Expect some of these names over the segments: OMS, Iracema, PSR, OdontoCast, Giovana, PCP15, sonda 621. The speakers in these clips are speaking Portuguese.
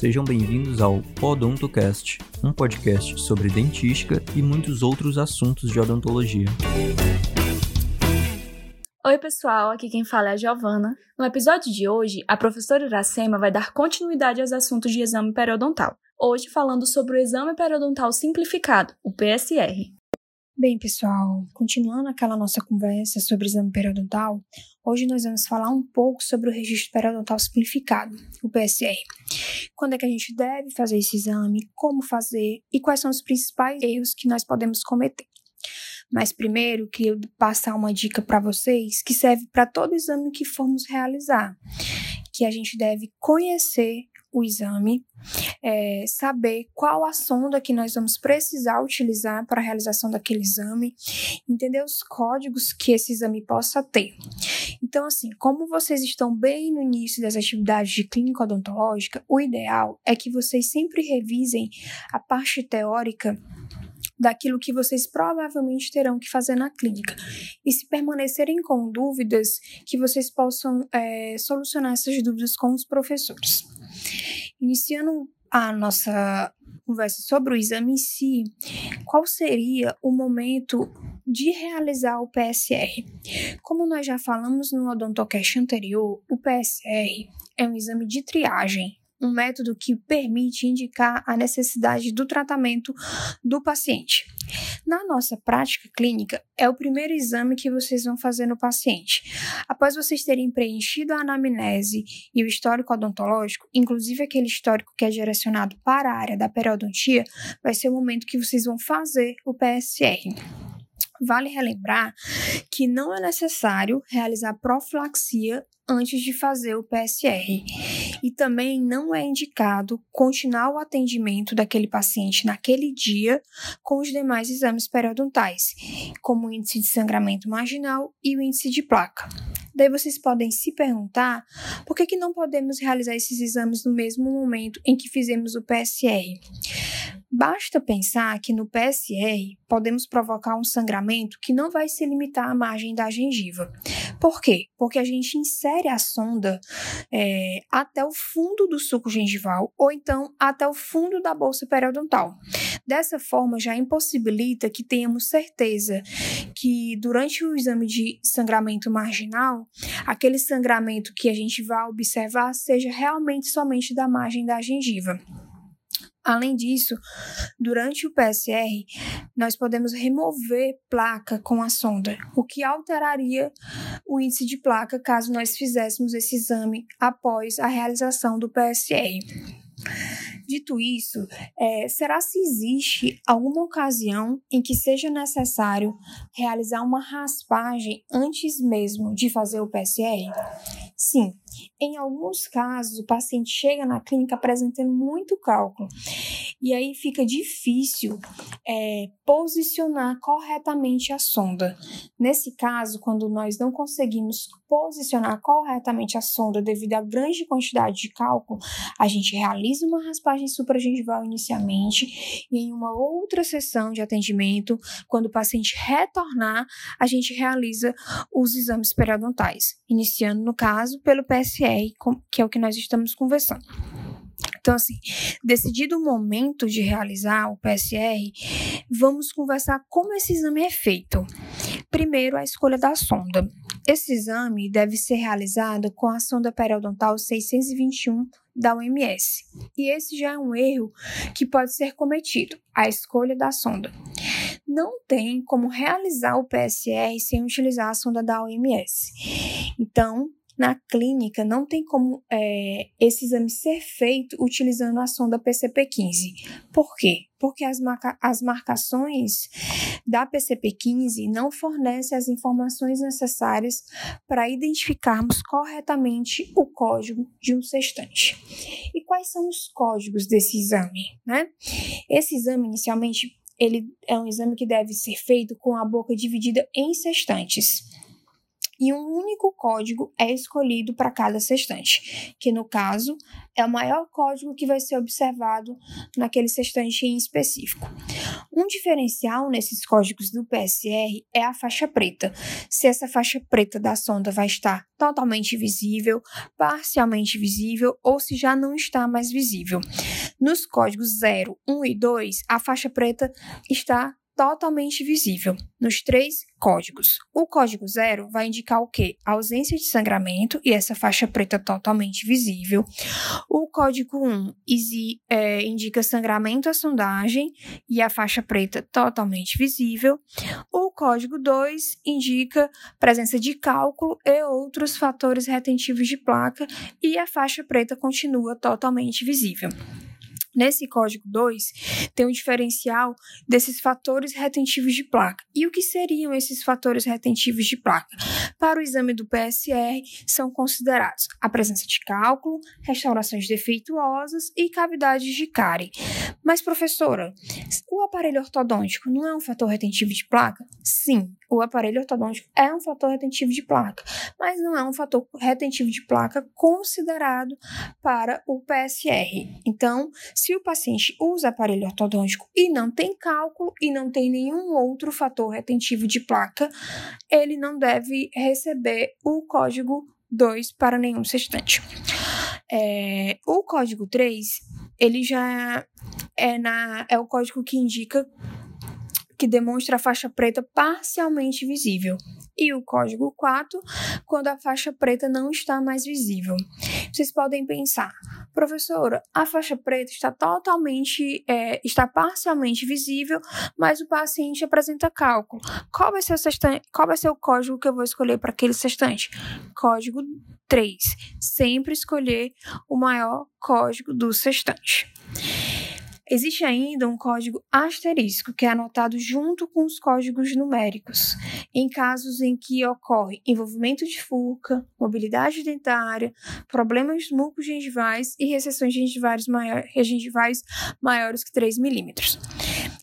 Sejam bem-vindos ao OdontoCast, um podcast sobre dentística e muitos outros assuntos de odontologia. Oi pessoal, aqui quem fala é a Giovana. No episódio de hoje, a professora Iracema vai dar continuidade aos assuntos de exame periodontal. Hoje falando sobre o exame periodontal simplificado, o PSR. Bem, pessoal, continuando aquela nossa conversa sobre exame periodontal, hoje nós vamos falar um pouco sobre o registro periodontal simplificado, o PSR. Quando é que a gente deve fazer esse exame, como fazer e quais são os principais erros que nós podemos cometer. Mas primeiro, queria passar uma dica para vocês que serve para todo exame que formos realizar, que a gente deve conhecer o exame, saber qual a sonda que nós vamos precisar utilizar para a realização daquele exame, entender os códigos que esse exame possa ter. Então, assim, como vocês estão bem no início das atividades de clínica odontológica, o ideal é que vocês sempre revisem a parte teórica daquilo que vocês provavelmente terão que fazer na clínica. E se permanecerem com dúvidas, que vocês possam solucionar essas dúvidas com os professores. Iniciando a nossa conversa sobre o exame em si, qual seria o momento de realizar o PSR? Como nós já falamos no OdontoCast anterior, o PSR é um exame de triagem, um método que permite indicar a necessidade do tratamento do paciente. Na nossa prática clínica, é o primeiro exame que vocês vão fazer no paciente. Após vocês terem preenchido a anamnese e o histórico odontológico, inclusive aquele histórico que é direcionado para a área da periodontia, vai ser o momento que vocês vão fazer o PSR. Vale relembrar que não é necessário realizar profilaxia antes de fazer o PSR. E também não é indicado continuar o atendimento daquele paciente naquele dia com os demais exames periodontais, como o índice de sangramento marginal e o índice de placa. Daí vocês podem se perguntar por que não podemos realizar esses exames no mesmo momento em que fizemos o PSR. Basta pensar que no PSR podemos provocar um sangramento que não vai se limitar à margem da gengiva. Por quê? Porque a gente insere a sonda até o fundo do suco gengival ou então até o fundo da bolsa periodontal. Dessa forma, já impossibilita que tenhamos certeza que durante o exame de sangramento marginal, aquele sangramento que a gente vai observar seja realmente somente da margem da gengiva. Além disso, durante o PSR, nós podemos remover placa com a sonda, o que alteraria o índice de placa caso nós fizéssemos esse exame após a realização do PSR. Dito isso, será se existe alguma ocasião em que seja necessário realizar uma raspagem antes mesmo de fazer o PSR? Sim, em alguns casos o paciente chega na clínica apresentando muito cálculo e aí fica difícil posicionar corretamente a sonda. Nesse caso, quando nós não conseguimos posicionar corretamente a sonda devido à grande quantidade de cálculo, a gente realiza uma raspagem supragengival inicialmente e em uma outra sessão de atendimento, quando o paciente retornar, a gente realiza os exames periodontais, iniciando no caso pelo PSR, que é o que nós estamos conversando. Então, assim, decidido o momento de realizar o PSR, vamos conversar como esse exame é feito. Primeiro, a escolha da sonda. Esse exame deve ser realizado com a sonda periodontal 621 da OMS. E esse já é um erro que pode ser cometido, a escolha da sonda. Não tem como realizar o PSR sem utilizar a sonda da OMS. Então, na clínica, não tem como esse exame ser feito utilizando a sonda PCP15. Por quê? Porque as marcações da PCP15 não fornecem as informações necessárias para identificarmos corretamente o código de um sextante. E quais são os códigos desse exame, né? Esse exame, inicialmente, ele é um exame que deve ser feito com a boca dividida em sextantes. e um único código é escolhido para cada sextante, que no caso é o maior código que vai ser observado naquele sextante em específico. Um diferencial nesses códigos do PSR é a faixa preta, se essa faixa preta da sonda vai estar totalmente visível, parcialmente visível ou se já não está mais visível. Nos códigos 0, 1 e 2, a faixa preta está totalmente visível nos três códigos. O código 0 vai indicar o quê? A ausência de sangramento e essa faixa preta totalmente visível. O código 1 indica sangramento à sondagem e a faixa preta totalmente visível. O código 2 indica presença de cálculo e outros fatores retentivos de placa e a faixa preta continua totalmente visível. Nesse código 2, tem um diferencial desses fatores retentivos de placa. E o que seriam esses fatores retentivos de placa? Para o exame do PSR, são considerados a presença de cálculo, restaurações defeituosas e cavidades de cárie. Mas, professora, o aparelho ortodôntico não é um fator retentivo de placa? Sim, o aparelho ortodôntico é um fator retentivo de placa, mas não é um fator retentivo de placa considerado para o PSR. Então, se o paciente usa aparelho ortodôntico e não tem cálculo e não tem nenhum outro fator retentivo de placa, ele não deve receber o código 2 para nenhum sextante. O código 3, ele já é o código que indica, que demonstra a faixa preta parcialmente visível. E o código 4, quando a faixa preta não está mais visível. Vocês podem pensar, professora, a faixa preta está parcialmente visível, mas o paciente apresenta cálculo. Qual vai ser o código que eu vou escolher para aquele sextante? Código 3. Sempre escolher o maior código do sextante. Existe ainda um código asterisco, que é anotado junto com os códigos numéricos, em casos em que ocorre envolvimento de furca, mobilidade dentária, problemas mucogengivais e recessões gengivais maiores que 3 milímetros.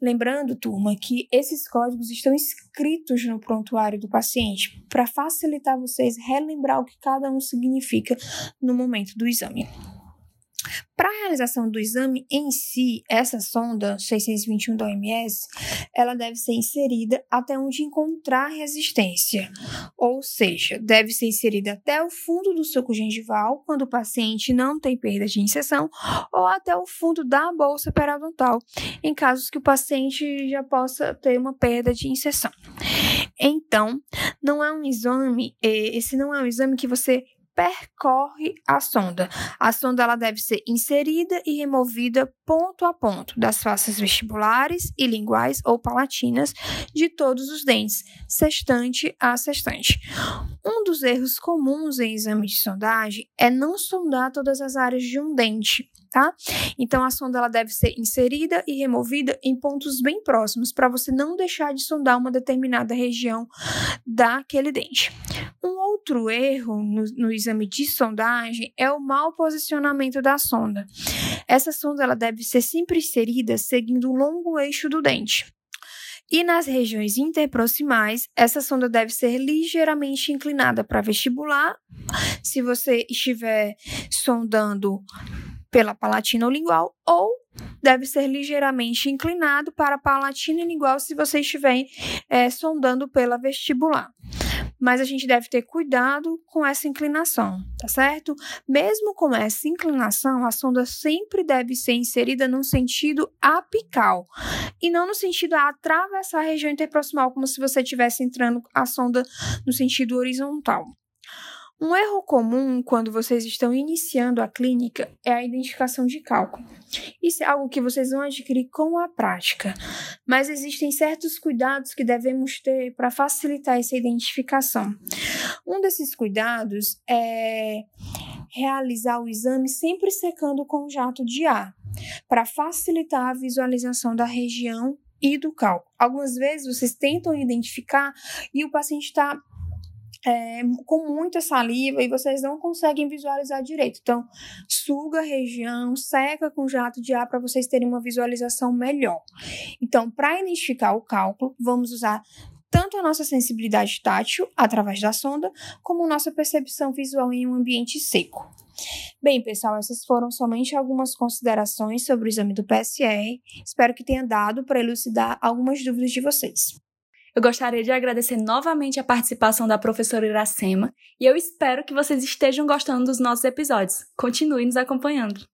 Lembrando, turma, que esses códigos estão escritos no prontuário do paciente para facilitar vocês relembrar o que cada um significa no momento do exame. Para a realização do exame em si, essa sonda 621 da OMS, ela deve ser inserida até onde encontrar resistência, ou seja, deve ser inserida até o fundo do suco gengival, quando o paciente não tem perda de inserção, ou até o fundo da bolsa periodontal, em casos que o paciente já possa ter uma perda de inserção. Então, esse não é um exame que você percorre a sonda. A sonda ela deve ser inserida e removida ponto a ponto das faces vestibulares e linguais ou palatinas de todos os dentes, sextante a sextante. Um dos erros comuns em exame de sondagem é não sondar todas as áreas de um dente, tá? Então, a sonda ela deve ser inserida e removida em pontos bem próximos para você não deixar de sondar uma determinada região daquele dente. Um outro erro no exame de sondagem é o mau posicionamento da sonda. Essa sonda ela deve ser sempre inserida seguindo o longo eixo do dente. E nas regiões interproximais, essa sonda deve ser ligeiramente inclinada para vestibular. Se você estiver sondando pela palatina ou lingual, ou deve ser ligeiramente inclinado para a palatina e lingual se você estiver sondando pela vestibular. Mas a gente deve ter cuidado com essa inclinação, tá certo? Mesmo com essa inclinação, a sonda sempre deve ser inserida num sentido apical e não no sentido a atravessar a região interproximal, como se você estivesse entrando a sonda no sentido horizontal. Um erro comum quando vocês estão iniciando a clínica é a identificação de cálculo. Isso é algo que vocês vão adquirir com a prática, mas existem certos cuidados que devemos ter para facilitar essa identificação. Um desses cuidados é realizar o exame sempre secando com jato de ar, para facilitar a visualização da região e do cálculo. Algumas vezes vocês tentam identificar e o paciente está com muita saliva e vocês não conseguem visualizar direito. Então, suga a região, seca com jato de ar para vocês terem uma visualização melhor. Então, para identificar o cálculo, vamos usar tanto a nossa sensibilidade tátil, através da sonda, como nossa percepção visual em um ambiente seco. Bem, pessoal, essas foram somente algumas considerações sobre o exame do PSR. Espero que tenha dado para elucidar algumas dúvidas de vocês. Eu gostaria de agradecer novamente a participação da professora Iracema e eu espero que vocês estejam gostando dos nossos episódios. Continuem nos acompanhando.